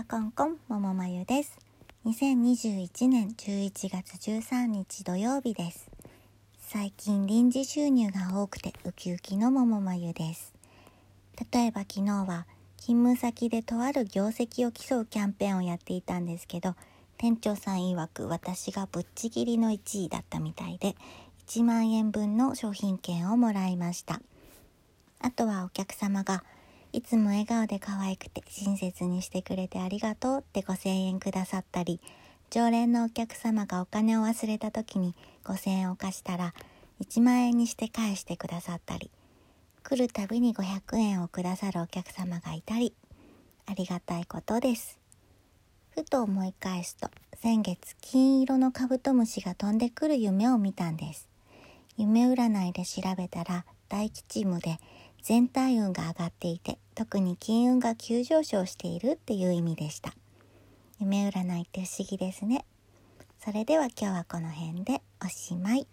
はこんこんももまゆです。2021年11月13日土曜日です。最近臨時収入が多くてウキウキのももまゆです。例えば昨日は勤務先でとある業績を競うキャンペーンをやっていたんですけど、店長さん曰く私がぶっちぎりの1位だったみたいで1万円分の商品券をもらいました。あとはお客様がいつも笑顔で可愛くて親切にしてくれてありがとうって5000円くださったり、常連のお客様がお金を忘れた時に5000円を貸したら1万円にして返してくださったり、来るたびに500円をくださるお客様がいたり、ありがたいことです。ふと思い返すと、先月金色のカブトムシが飛んでくる夢を見たんです。夢占いで調べたら大吉夢で、全体運が上がっていて、特に金運が急上昇しているっていう意味でした。夢占いって不思議ですね。それでは今日はこの辺でおしまい。